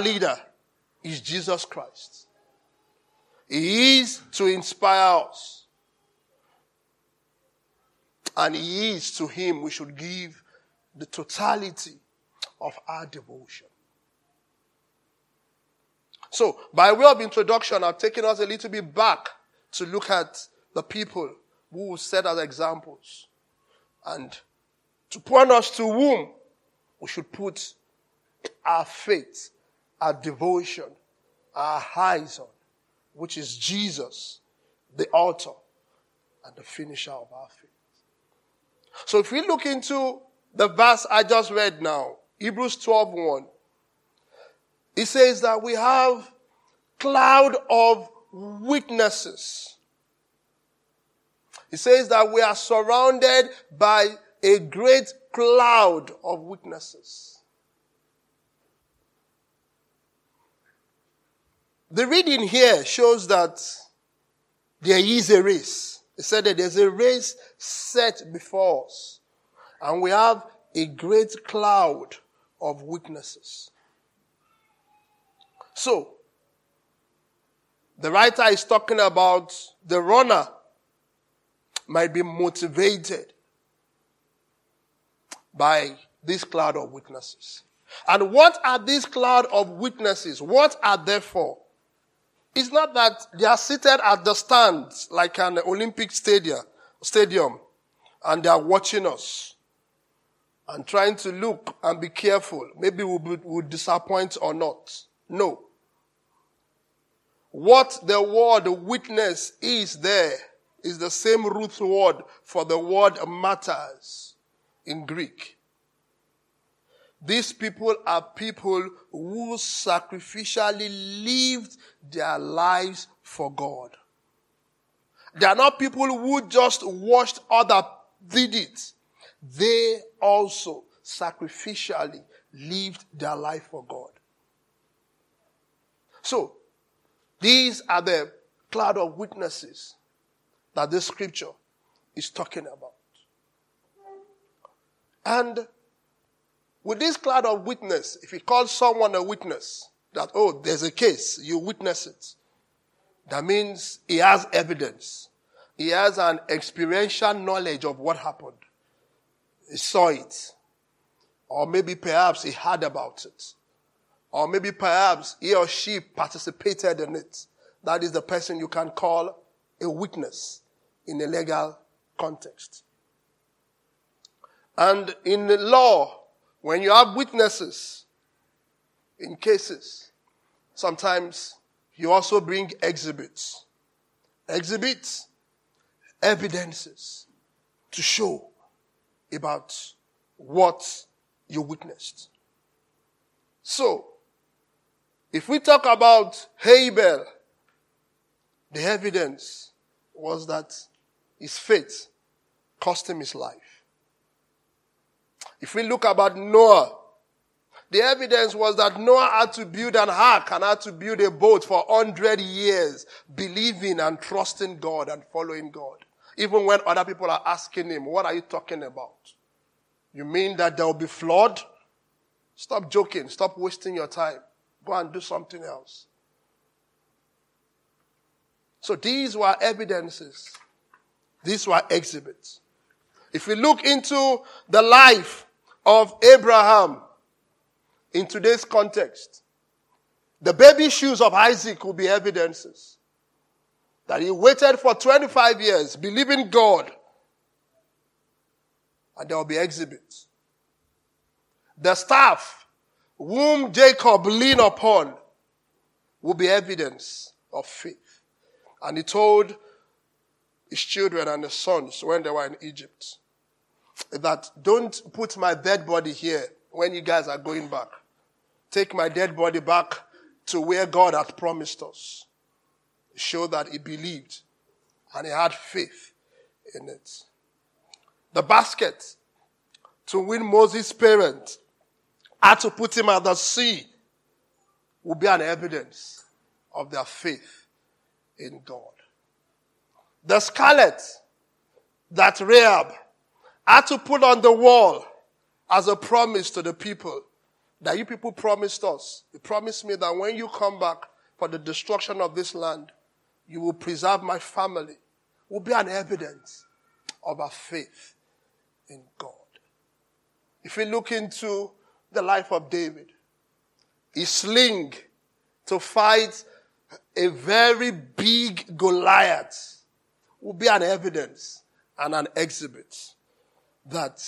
leader is Jesus Christ. He is to inspire us. And He is to Him we should give the totality of our devotion. So, by way of introduction, I've taken us a little bit back to look at the people who set as examples. And to point us to whom we should put our faith, our devotion, our eyes on, which is Jesus, the author and the finisher of our faith. So if we look into the verse I just read now, Hebrews 12:1, it says that we have cloud of witnesses. It says that we are surrounded by a great cloud of witnesses. The reading here shows that there is a race. It said that there's a race set before us. And we have a great cloud of witnesses. So, the writer is talking about the runner might be motivated by this cloud of witnesses. And what are these cloud of witnesses? What are they for? It's not that they are seated at the stands like an Olympic stadium and they are watching us and trying to look and be careful. Maybe we'll disappoint or not. No. What the word witness is there is the same root word for the word matters in Greek. These people are people who sacrificially lived their lives for God. They are not people who just watched others did it. They also sacrificially lived their life for God. So, these are the cloud of witnesses that this scripture is talking about. And with this cloud of witness, if you call someone a witness, that, oh, there's a case, you witness it, that means he has evidence. He has an experiential knowledge of what happened. He saw it. Or maybe perhaps he heard about it. Or maybe perhaps he or she participated in it. That is the person you can call a witness in a legal context. And in the law, when you have witnesses in cases, sometimes you also bring exhibits. Exhibits, evidences to show about what you witnessed. So, if we talk about Abel, the evidence was that his faith cost him his life. If we look about Noah, the evidence was that Noah had to build an ark and had to build a boat for 100 years, believing and trusting God and following God. Even when other people are asking him, what are you talking about? You mean that there will be flood? Stop joking. Stop wasting your time. Go and do something else. So these were evidences. These were exhibits. If we look into the life of Abraham in today's context, the baby shoes of Isaac will be evidences that he waited for 25 years, believing God, and there will be exhibits. The staff whom Jacob leaned upon will be evidence of faith. And he told his children and his sons when they were in Egypt that don't put my dead body here when you guys are going back. Take my dead body back to where God had promised us. Show that he believed and he had faith in it. The basket to win Moses' parents had to put him at the sea will be an evidence of their faith in God. The scarlet that Rahab had to put on the wall as a promise to the people that you people promised us. You promised me that when you come back for the destruction of this land, you will preserve my family. Will be an evidence of our faith in God. If we look into the life of David, he sling to fight a very big Goliath will be an evidence and an exhibit that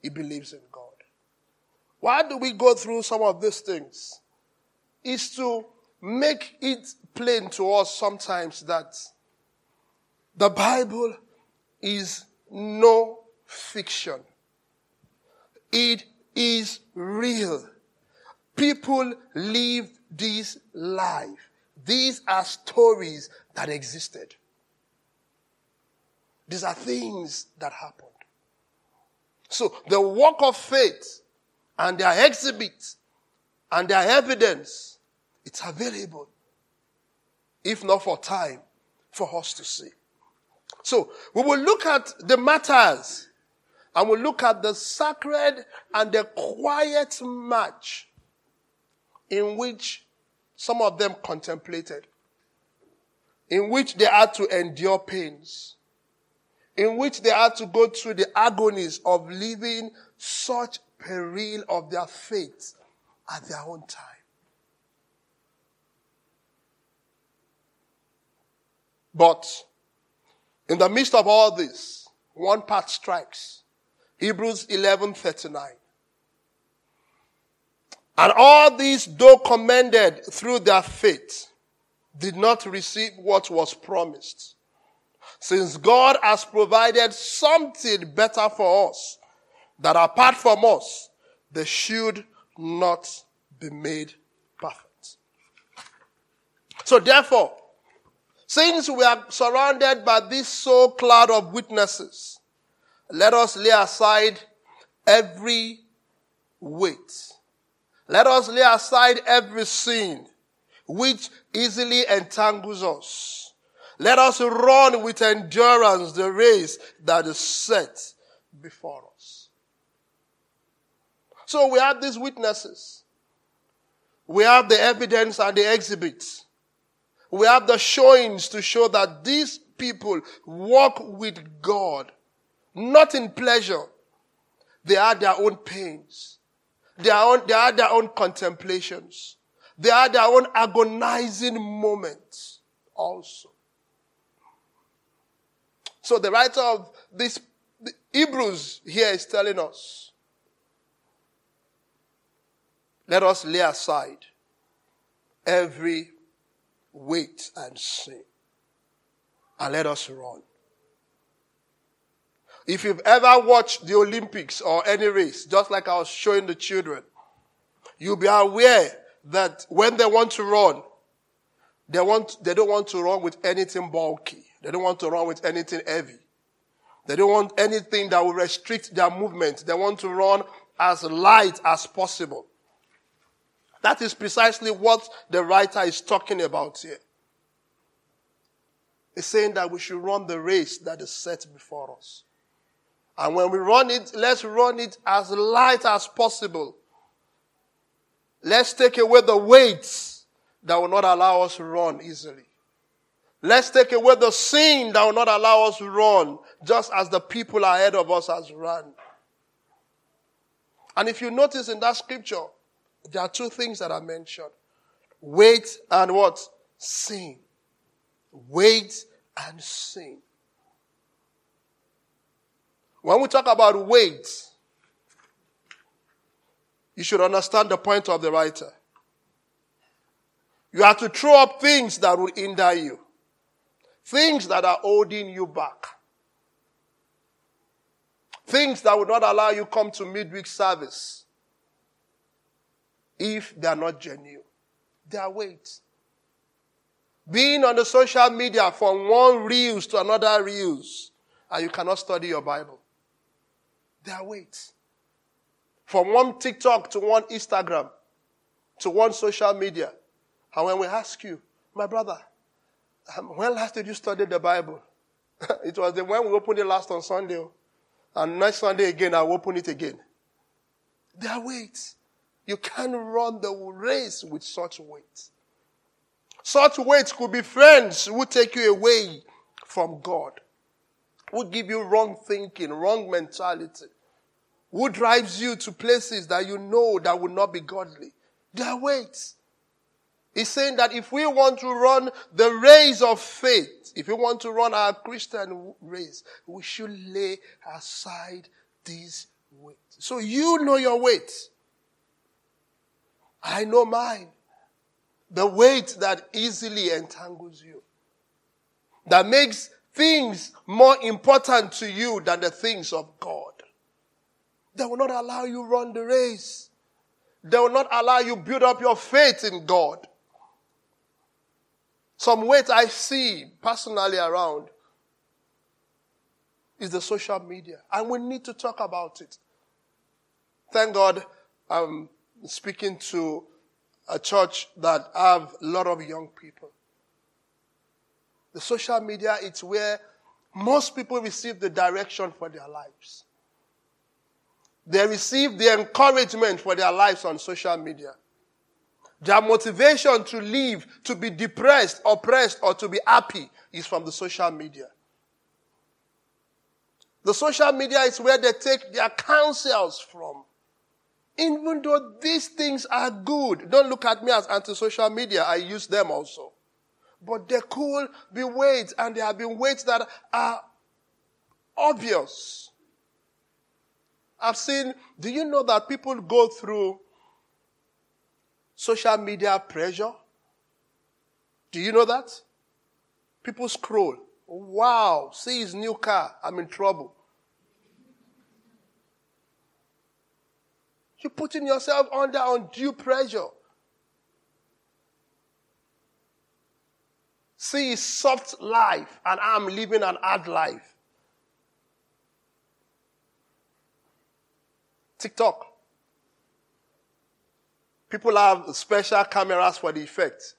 he believes in God. Why do we go through some of these things? Is to make it plain to us sometimes that the Bible is no fiction. It is real. People lived this life. These are stories that existed. These are things that happened. So the work of faith and their exhibits and their evidence, it's available, if not for time, for us to see. So we will look at the martyrs, and we'll look at the sacred and the quiet match in which some of them contemplated, in which they had to endure pains, in which they had to go through the agonies of living such peril of their faith at their own time. But in the midst of all this, one part strikes. Hebrews 11:39. And all these, though commended through their faith, did not receive what was promised, since God has provided something better for us, that apart from us, they should not be made perfect. So therefore, since we are surrounded by this so cloud of witnesses, let us lay aside every weight. Let us lay aside every sin which easily entangles us. Let us run with endurance the race that is set before us. So we have these witnesses. We have the evidence and the exhibits. We have the showings to show that these people walk with God, not in pleasure. They had their own pains. They had their own contemplations. They had their own agonizing moments also. So the writer of this Hebrews here is telling us, let us lay aside every weight and sin, and let us run. If you've ever watched the Olympics or any race, just like I was showing the children, you'll be aware that when they want to run, they don't want to run with anything bulky. They don't want to run with anything heavy. They don't want anything that will restrict their movement. They want to run as light as possible. That is precisely what the writer is talking about here. He's saying that we should run the race that is set before us. And when we run it, let's run it as light as possible. Let's take away the weights that will not allow us to run easily. Let's take away the sin that will not allow us to run, just as the people ahead of us has run. And if you notice in that scripture, there are two things that are mentioned. Weight and what? Sin. Weight and sin. When we talk about weight, you should understand the point of the writer. You have to throw up things that will hinder you. Things that are holding you back. Things that will not allow you come to midweek service. If they are not genuine, they are weight. Being on the social media from one reels to another reels, and you cannot study your Bible. They are weight. From one TikTok to one Instagram to one social media. And when we ask you, my brother, when last did you study the Bible? It was when we opened it last on Sunday. And next Sunday again, I'll open it again. They are weight. You can't run the race with such weight. Such weight could be friends who take you away from God, who give you wrong thinking, wrong mentality, who drives you to places that you know that will not be godly. They are weights. He's saying that if we want to run the race of faith, if we want to run our Christian race, we should lay aside these weights. So you know your weight. I know mine. The weight that easily entangles you, that makes things more important to you than the things of God. They will not allow you run the race. They will not allow you build up your faith in God. Some weight I see personally around is the social media. And we need to talk about it. Thank God I'm speaking to a church that have a lot of young people. The social media, it's where most people receive the direction for their lives. They receive the encouragement for their lives on social media. Their motivation to live, to be depressed, oppressed, or to be happy is from the social media. The social media is where they take their counsels from. Even though these things are good, don't look at me as anti-social media. I use them also. But they could be weights, and there have been weights that are obvious. I've seen, do you know that people go through social media pressure? Do you know that? People scroll. Wow, see his new car. I'm in trouble. You're putting yourself under undue pressure. See his soft life, and I'm living an hard life. TikTok. People have special cameras for the effect.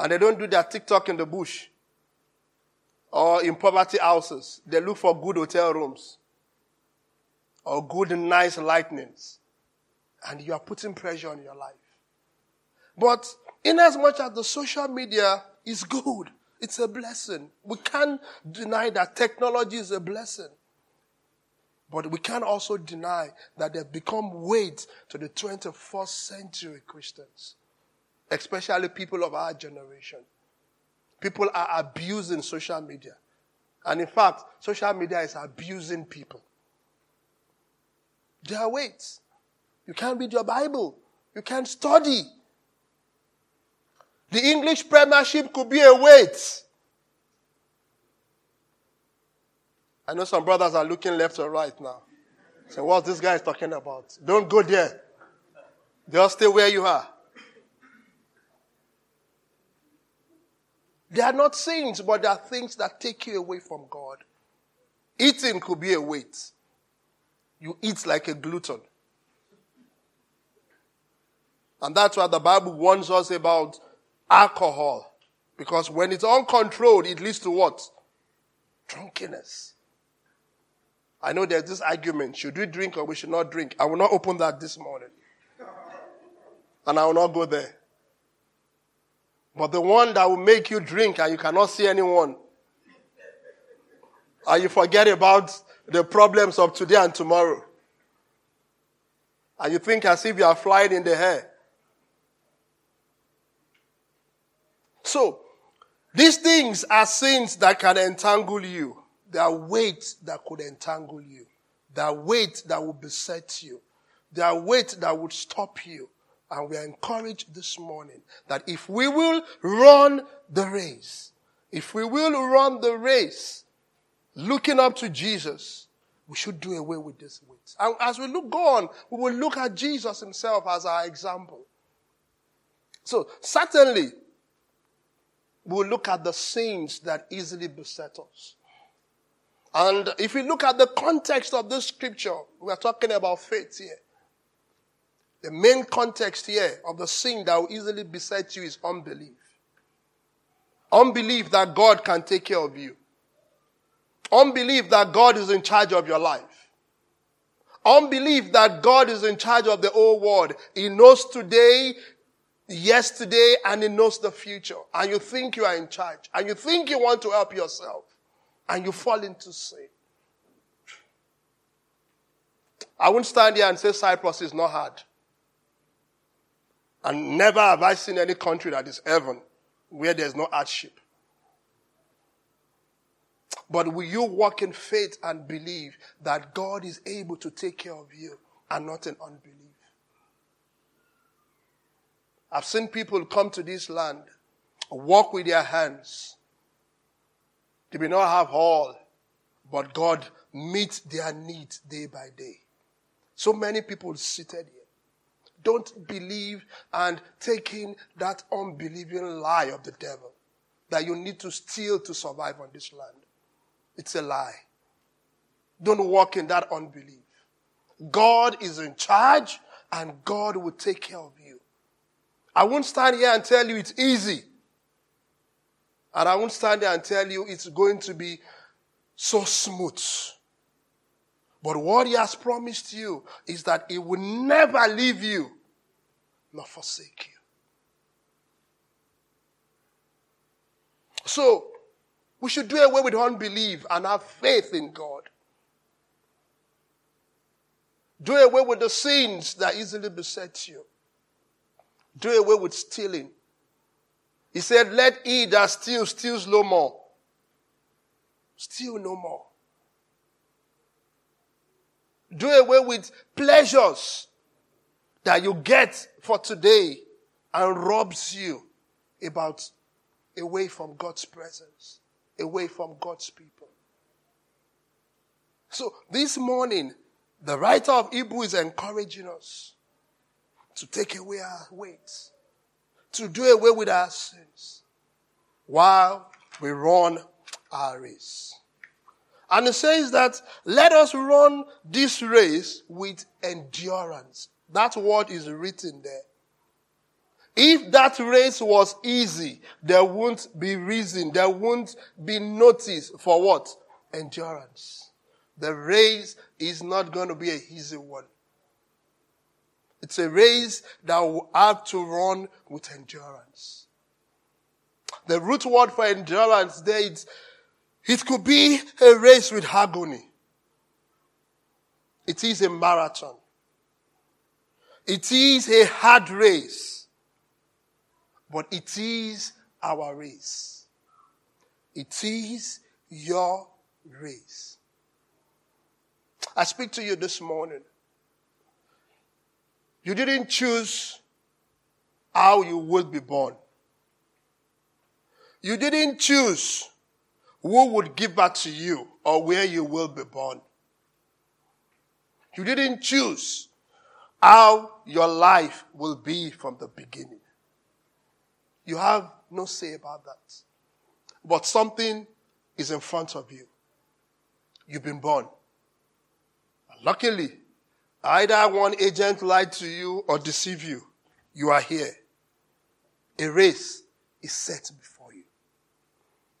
And they don't do their TikTok in the bush or in poverty houses. They look for good hotel rooms or good, nice lightnings. And you are putting pressure on your life. But in as much as the social media is good, it's a blessing. We can't deny that technology is a blessing. But we can also deny that they've become weight to the 21st century Christians, especially people of our generation. People are abusing social media. And in fact, social media is abusing people. They are weights. You can't read your Bible. You can't study. The English Premiership could be a weight. I know some brothers are looking left or right now. So what this guy is talking about? Don't go there. Just stay where you are. They are not sins, but they are things that take you away from God. Eating could be a weight. You eat like a glutton. And that's why the Bible warns us about alcohol. Because when it's uncontrolled, it leads to what? Drunkenness. I know there's this argument. Should we drink or we should not drink? I will not open that this morning. And I will not go there. But the one that will make you drink and you cannot see anyone. And you forget about the problems of today and tomorrow. And you think as if you are flying in the air. So, these things are sins that can entangle you. There are weights that could entangle you. There are weights that will beset you. There are weights that would stop you. And we are encouraged this morning that if we will run the race, looking up to Jesus, we should do away with this weight. And as we look on, we will look at Jesus himself as our example. So, certainly, we'll look at the sins that easily beset us. And if we look at the context of this scripture, we are talking about faith here. The main context here of the sin that will easily beset you is unbelief. Unbelief that God can take care of you. Unbelief that God is in charge of your life. Unbelief that God is in charge of the whole world. He knows today, yesterday, and He knows the future. And you think you are in charge. And you think you want to help yourself. And you fall into sin. I won't stand here and say Cyprus is not hard. And never have I seen any country that is heaven where there's no hardship. But will you walk in faith and believe that God is able to take care of you and not in unbelief? I've seen people come to this land, walk with their hands. They may not have all, but God meets their needs day by day. So many people seated here. Don't believe and take in that unbelieving lie of the devil that you need to steal to survive on this land. It's a lie. Don't walk in that unbelief. God is in charge and God will take care of you. I won't stand here and tell you it's easy. And I won't stand here and tell you it's going to be so smooth. But what He has promised you is that He will never leave you, nor forsake you. So, we should do away with unbelief and have faith in God. Do away with the sins that easily beset you. Do away with stealing. He said, let he that steals no more. Steal no more. Do away with pleasures that you get for today and robs you about away from God's presence, away from God's people. So this morning, the writer of Hebrews is encouraging us to take away our weights, to do away with our sins while we run our race. And it says that, let us run this race with endurance. That word is written there. If that race was easy, there won't be reason. There won't be notice for what? Endurance. The race is not going to be an easy one. It's a race that will have to run with endurance. The root word for endurance there is, it could be a race with agony. It is a marathon. It is a hard race. But it is our race. It is your race. I speak to you this morning. You didn't choose how you would be born. You didn't choose who would give back to you or where you will be born. You didn't choose how your life will be from the beginning. You have no say about that. But something is in front of you. You've been born. Luckily, either one agent lied to you or deceived you. You are here. A race is set before you.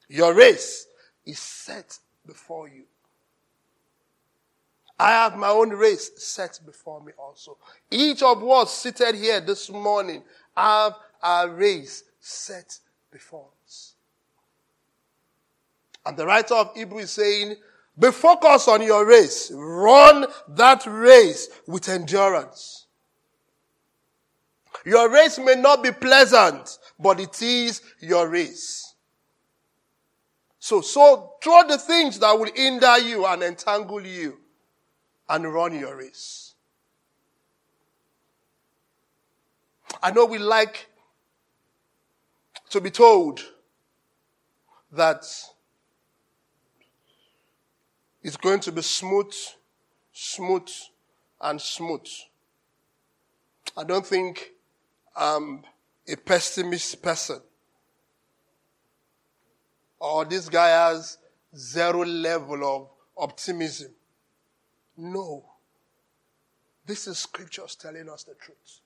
Your race is set before you. I have my own race set before me also. Each of us seated here this morning have our race set before us. And the writer of Hebrews is saying, be focused on your race. Run that race with endurance. Your race may not be pleasant, but it is your race. So throw the things that will hinder you and entangle you and run your race. I know we like to be told that it's going to be smooth. I don't think I'm a pessimist person. Or this guy has zero level of optimism. No. This is scriptures telling us the truth.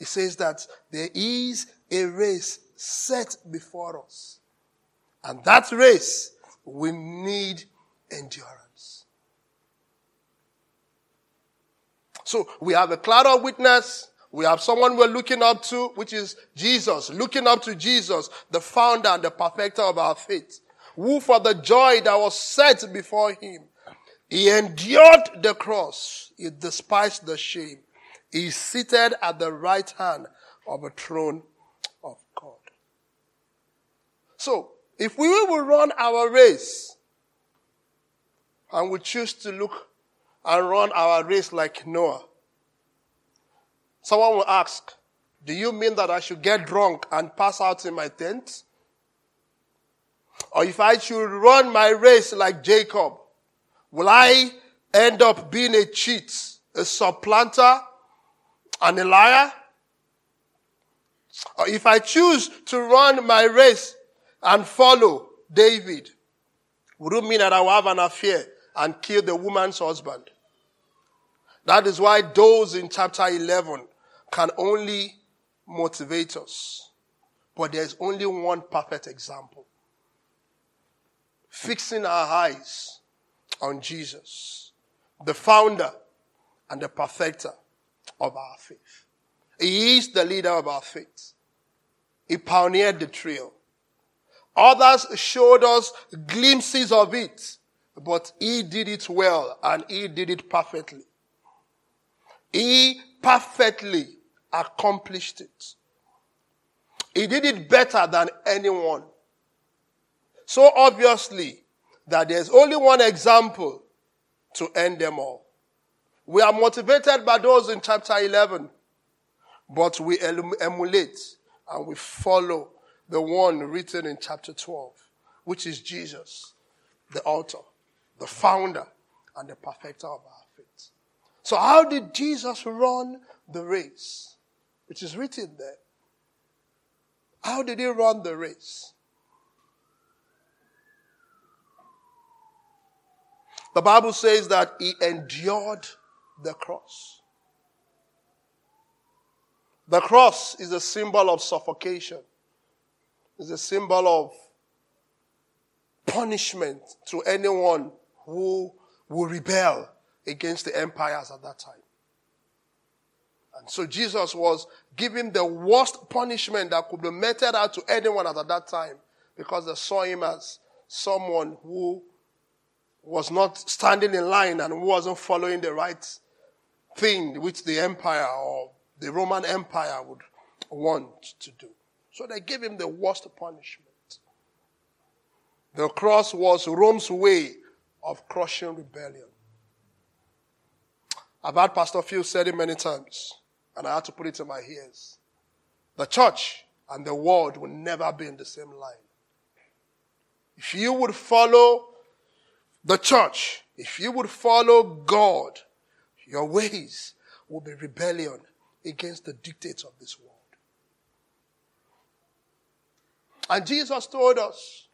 It says that there is a race set before us. And that race, we need endurance. So we have a cloud of witness. We have someone we're looking up to, which is Jesus. Looking up to Jesus, the founder and the perfecter of our faith, who for the joy that was set before him, he endured the cross. He despised the shame. He is seated at the right hand of the throne of God. So, if we will run our race, and we choose to look and run our race like Noah, someone will ask, do you mean that I should get drunk and pass out in my tent? Or if I should run my race like Jacob, will I end up being a cheat, a supplanter, and a liar? Or if I choose to run my race and follow David, would it mean that I will have an affair and kill the woman's husband? That is why those in chapter 11 can only motivate us. But there is only one perfect example. Fixing our eyes on Jesus, the founder and the perfecter of our faith. He is the leader of our faith. He pioneered the trail. Others showed us glimpses of it, but he did it well and he did it perfectly. He perfectly accomplished it. He did it better than anyone. So obviously that there's only one example to end them all. We are motivated by those in chapter 11, but we emulate and we follow the one written in chapter 12, which is Jesus, the author, the founder, and the perfecter of our faith. So how did Jesus run the race, which is written there? How did he run the race? The Bible says that he endured the cross. The cross is a symbol of suffocation. It's a symbol of punishment to anyone who will rebel against the empires at that time. And so Jesus was giving the worst punishment that could be meted out to anyone at that time, because they saw him as someone who was not standing in line and who wasn't following the right thing which the empire or the Roman Empire would want to do. So they gave him the worst punishment. The cross was Rome's way of crushing rebellion. I've heard Pastor Phil said it many times, and I had to put it in my ears. The church and the world will never be in the same line. If you would follow the church, if you would follow God, your ways will be rebellion against the dictates of this world. And Jesus told us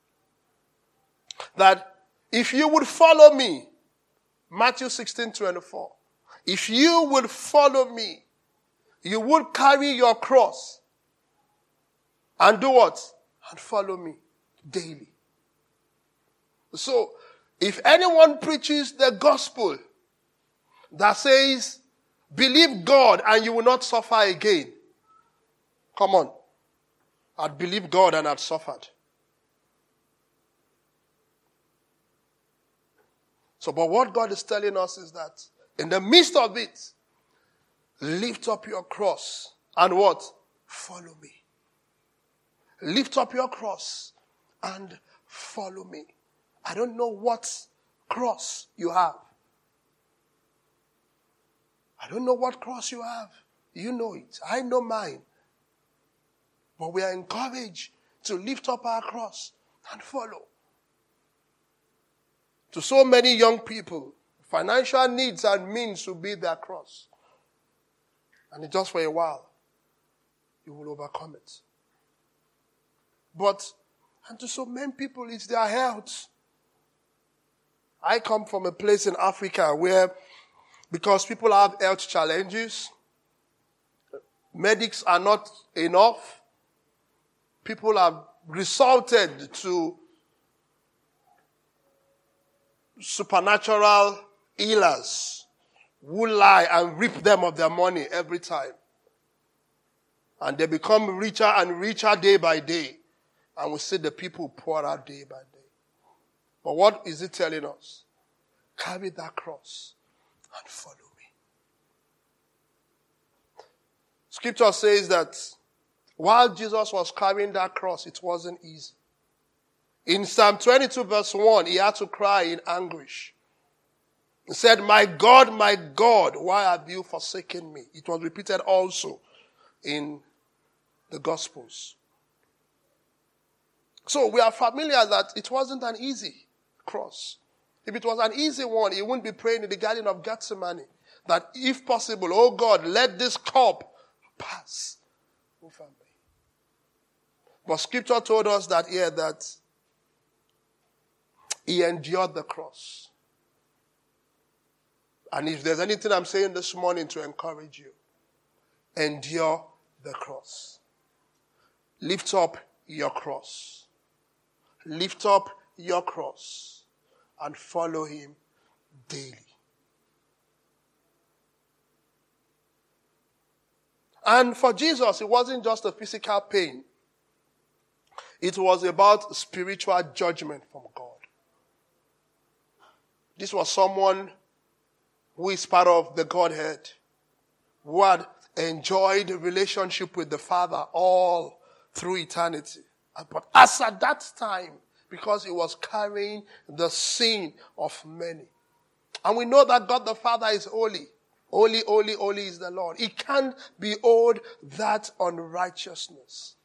that if you would follow me, Matthew 16:24, if you would follow me, you would carry your cross and do what? And follow me daily. So, if anyone preaches the gospel that says, believe God and you will not suffer again, come on. I'd believed God and I'd suffered. So, but what God is telling us is that in the midst of it, lift up your cross and what? Follow me. Lift up your cross and follow me. I don't know what cross you have. I don't know what cross you have. You know it. I know mine. But we are encouraged to lift up our cross and follow. To so many young people, financial needs and means will be their cross. And just for a while, you will overcome it. But, and to so many people, it's their health. I come from a place in Africa where, because people have health challenges, medics are not enough. People have resorted to supernatural healers who lie and rip them of their money every time. And they become richer and richer day by day. And we see the people pour out day by day. But what is it telling us? Carry that cross and follow me. Scripture says that while Jesus was carrying that cross, it wasn't easy. In Psalm 22 verse 1, he had to cry in anguish. He said, my God, why have you forsaken me? It was repeated also in the Gospels. So we are familiar that it wasn't an easy cross. If it was an easy one, he wouldn't be praying in the Garden of Gethsemane that if possible, oh God, let this cup pass over me. But scripture told us that here that he endured the cross. And if there's anything I'm saying this morning to encourage you, endure the cross. Lift up your cross. Lift up your cross and follow him daily. And for Jesus, it wasn't just a physical pain. It was about spiritual judgment from God. This was someone who is part of the Godhead, who had enjoyed a relationship with the Father all through eternity. But as at that time, because he was carrying the sin of many. And we know that God the Father is holy. Holy, holy, holy is the Lord. He can't behold that unrighteousness.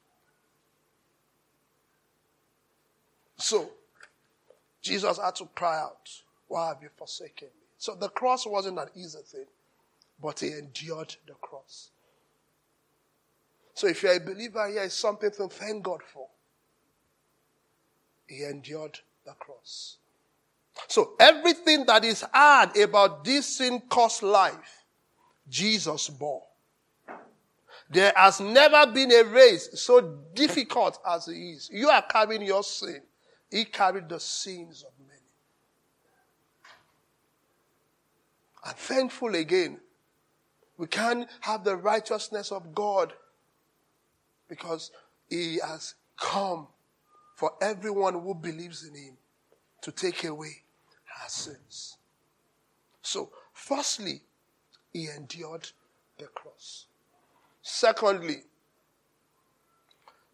So, Jesus had to cry out, why have you forsaken me? So the cross wasn't an easy thing, but he endured the cross. So if you're a believer here, it's something to thank God for. He endured the cross. So everything that is hard about this sin-cursed life, Jesus bore. There has never been a race so difficult as it is. You are carrying your sin. He carried the sins of many. And thankful again, we can have the righteousness of God because he has come for everyone who believes in him to take away our sins. So, firstly, he endured the cross. Secondly,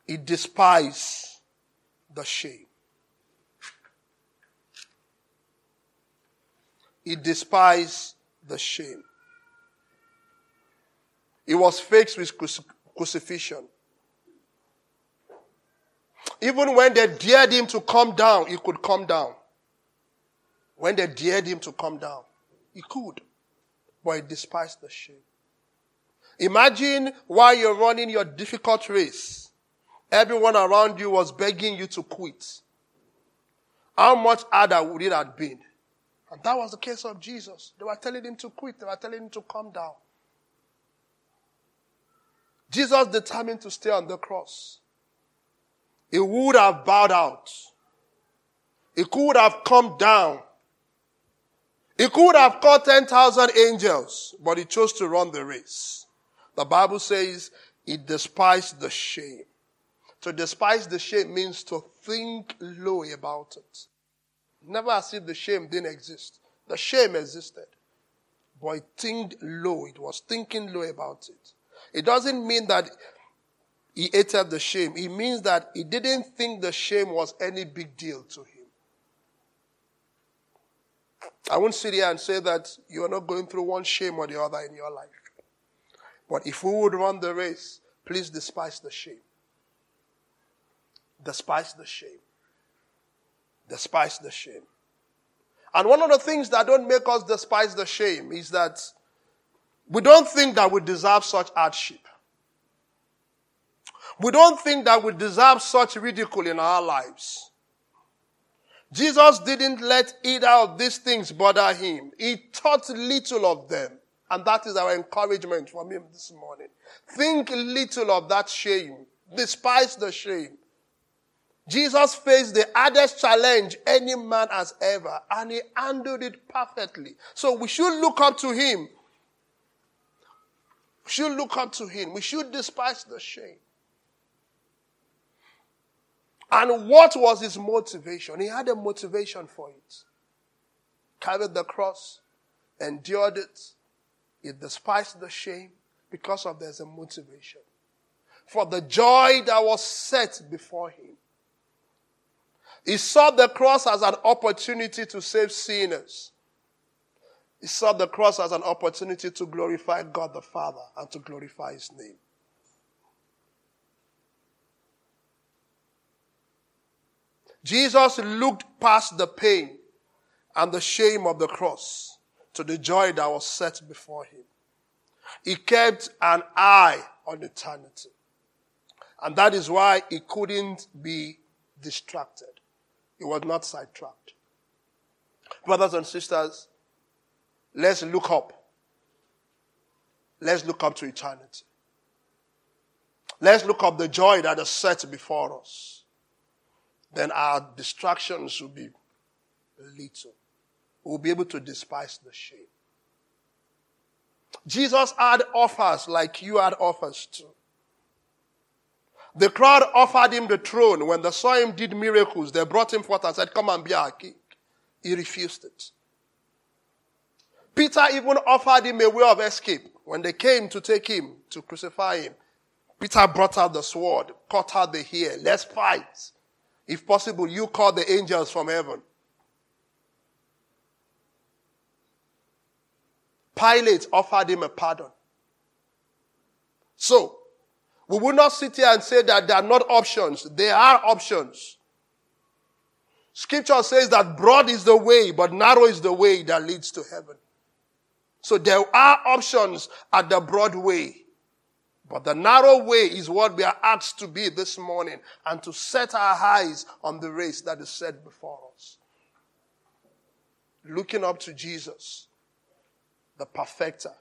he despised the shame. He despised the shame. He was faced with crucifixion. Even when they dared him to come down, he could come down. When they dared him to come down, he could. But he despised the shame. Imagine while you're running your difficult race, everyone around you was begging you to quit. How much harder would it have been? And that was the case of Jesus. They were telling him to quit. They were telling him to come down. Jesus determined to stay on the cross. He would have bowed out. He could have come down. He could have caught 10,000 angels, but he chose to run the race. The Bible says he despised the shame. To despise the shame means to think low about it. Never as if the shame didn't exist. The shame existed. But it thinked low. It was thinking low about it. It doesn't mean that he hated the shame. It means that he didn't think the shame was any big deal to him. I won't sit here and say that you are not going through one shame or the other in your life. But if we would run the race, please despise the shame. Despise the shame. Despise the shame. And one of the things that don't make us despise the shame is that we don't think that we deserve such hardship. We don't think that we deserve such ridicule in our lives. Jesus didn't let either of these things bother him. He thought little of them. And that is our encouragement from him this morning. Think little of that shame. Despise the shame. Jesus faced the hardest challenge any man has ever, and he handled it perfectly. So we should look up to him. We should look up to him. We should despise the shame. And what was his motivation? He had a motivation for it. Carried the cross, endured it. He despised the shame because of there's a motivation. For the joy that was set before him. He saw the cross as an opportunity to save sinners. He saw the cross as an opportunity to glorify God the Father and to glorify his name. Jesus looked past the pain and the shame of the cross to the joy that was set before him. He kept an eye on eternity. And that is why he couldn't be distracted. He was not sidetracked. Brothers and sisters, let's look up. Let's look up to eternity. Let's look up the joy that is set before us. Then our distractions will be little. We'll be able to despise the shame. Jesus had offers like you had offers too. The crowd offered him the throne. When they saw him did miracles, they brought him forth and said, "Come and be our king." He refused it. Peter even offered him a way of escape. When they came to take him, to crucify him, Peter brought out the sword, cut out the hair. "Let's fight. If possible, you call the angels from heaven." Pilate offered him a pardon. So, we will not sit here and say that there are not options. There are options. Scripture says that broad is the way, but narrow is the way that leads to heaven. So there are options at the broad way. But the narrow way is what we are asked to be this morning, and to set our eyes on the race that is set before us. Looking up to Jesus, the perfecter,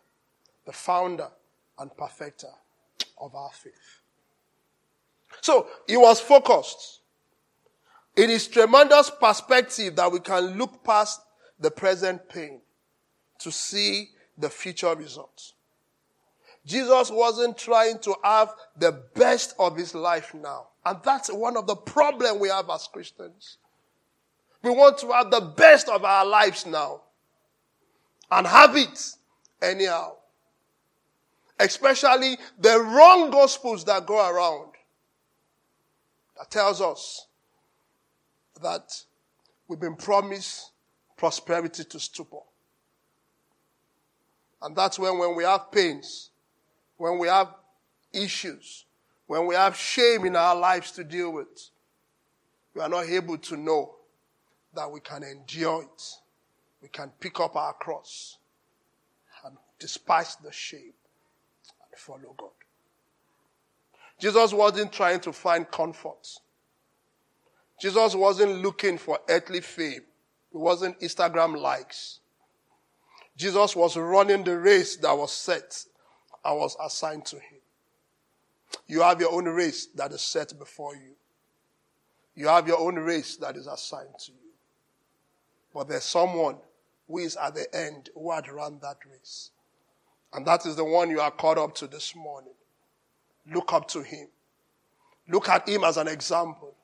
the founder and perfecter of our faith. So, he was focused. It is tremendous perspective that we can look past the present pain to see the future results. Jesus wasn't trying to have the best of his life now. And that's one of the problems we have as Christians. We want to have the best of our lives now and have it anyhow. Especially the wrong gospels that go around, that tells us that we've been promised prosperity to stupor. And that's when we have pains, when we have issues, when we have shame in our lives to deal with, we are not able to know that we can endure it. We can pick up our cross and despise the shame. Follow God. Jesus wasn't trying to find comfort. Jesus wasn't looking for earthly fame. It wasn't Instagram likes. Jesus was running the race that was set and was assigned to him. You have your own race that is set before you. You have your own race that is assigned to you. But there's someone who is at the end who had run that race. And that is the one you are called up to this morning. Look up to him. Look at him as an example.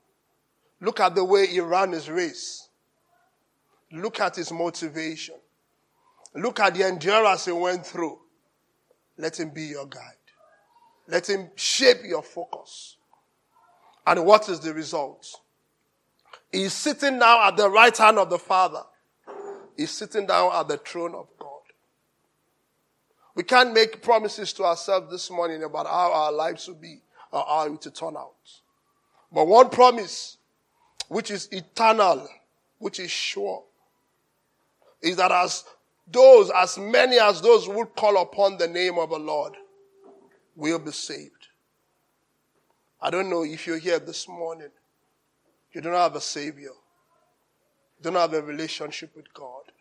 Look at the way he ran his race. Look at his motivation. Look at the endurance he went through. Let him be your guide. Let him shape your focus. And what is the result? He is sitting now at the right hand of the Father. He is sitting down at the throne of God. We can't make promises to ourselves this morning about how our lives will be or how it will turn out. But one promise, which is eternal, which is sure, is that as many as those who will call upon the name of the Lord will be saved. I don't know if you're here this morning. You don't have a Savior. You don't have a relationship with God.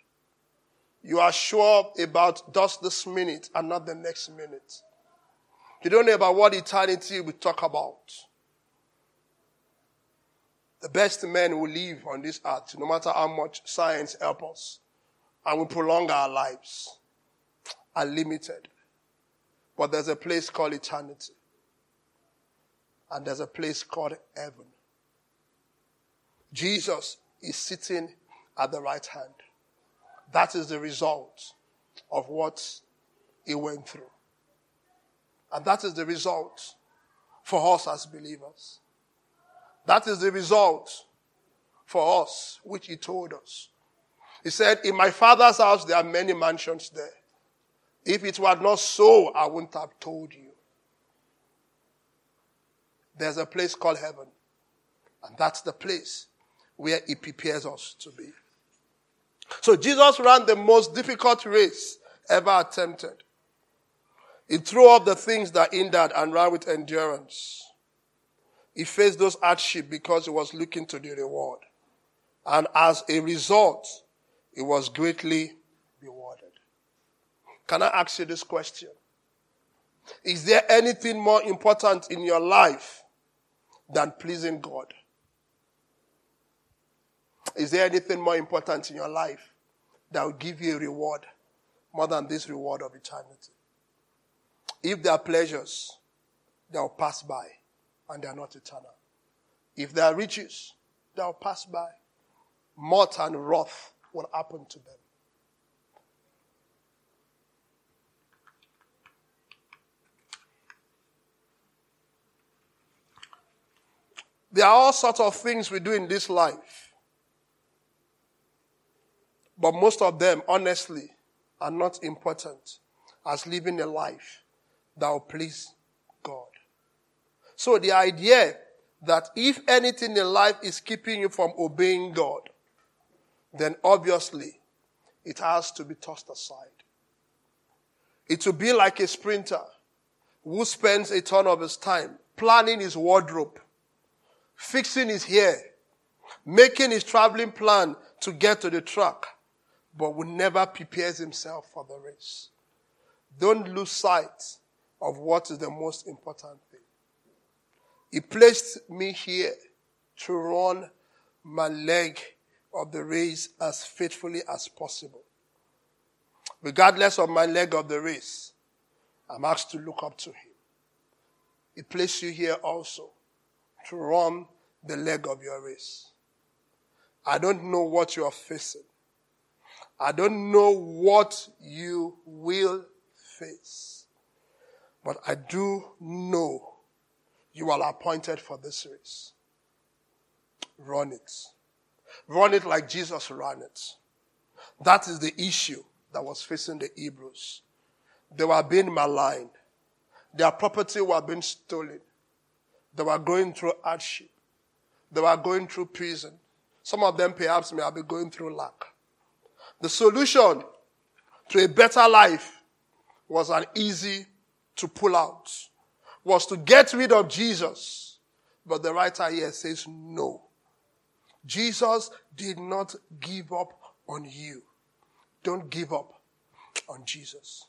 You are sure about just this minute and not the next minute. You don't know about what eternity we talk about. the best men will live on this earth, no matter how much science helps us. And we prolong our lives. Are limited. But there's a place called eternity. And there's a place called heaven. Jesus is sitting at the right hand. That is the result of what he went through. And that is the result for us as believers. That is the result for us, which he told us. He said, in my Father's house there are many mansions there. If it were not so, I wouldn't have told you. There's a place called heaven. And that's the place where he prepares us to be. So Jesus ran the most difficult race ever attempted. He threw off the things that hindered and ran with endurance. He faced those hardships because he was looking to the reward. And as a result, he was greatly rewarded. Can I ask you this question? Is there anything more important in your life than pleasing God? Is there anything more important in your life that will give you a reward more than this reward of eternity? If there are pleasures, they will pass by and they are not eternal. If there are riches, they will pass by. Moth and wrath will happen to them. There are all sorts of things we do in this life. But most of them, honestly, are not important as living a life that will please God. So the idea that if anything in life is keeping you from obeying God, then obviously it has to be tossed aside. It will be like a sprinter who spends a ton of his time planning his wardrobe, fixing his hair, making his traveling plan to get to the track, but will never prepare himself for the race. Don't lose sight of what is the most important thing. He placed me here to run my leg of the race as faithfully as possible. Regardless of my leg of the race, I'm asked to look up to him. He placed you here also to run the leg of your race. I don't know what you are facing. I don't know what you will face. But I do know you are appointed for this race. Run it. Run it like Jesus ran it. That is the issue that was facing the Hebrews. They were being maligned. Their property were being stolen. They were going through hardship. They were going through prison. Some of them perhaps may have been going through lack. The solution to a better life was an easy to pull out, was to get rid of Jesus. But the writer here says no. Jesus did not give up on you. Don't give up on Jesus.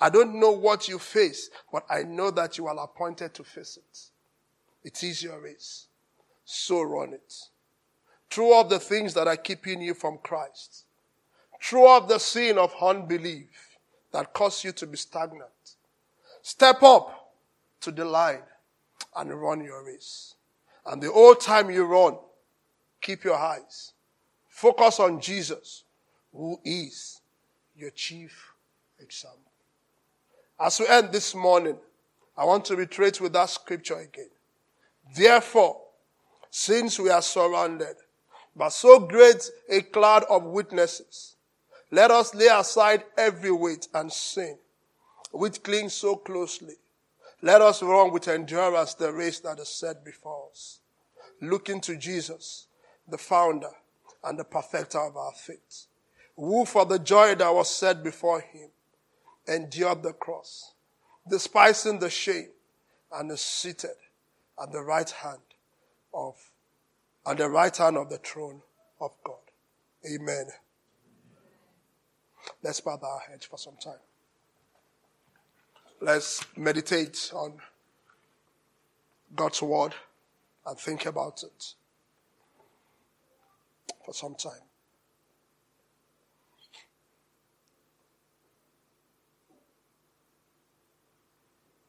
I don't know what you face, but I know that you are appointed to face it. It is your race. So run it. Throw off the things that are keeping you from Christ. Throw off the sin of unbelief that caused you to be stagnant. Step up to the line and run your race. And the whole time you run, keep your eyes. Focus on Jesus, who is your chief example. As we end this morning, I want to reiterate with that scripture again. Therefore, since we are surrounded by so great a cloud of witnesses, let us lay aside every weight and sin which clings so closely. Let us run with endurance the race that is set before us, looking to Jesus, the founder and the perfecter of our faith, who for the joy that was set before him endured the cross, despising the shame, and is seated at the right hand of, the throne of God. Amen. Let's bow our heads for some time. Let's meditate on God's word and think about it. for some time.